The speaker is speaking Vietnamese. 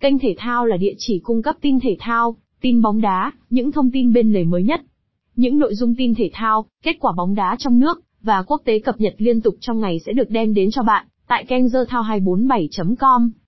Kênh thể thao là địa chỉ cung cấp tin thể thao, tin bóng đá, những thông tin bên lề mới nhất. Những nội dung tin thể thao, kết quả bóng đá trong nước và quốc tế cập nhật liên tục trong ngày sẽ được đem đến cho bạn tại kenh the thao 247.com.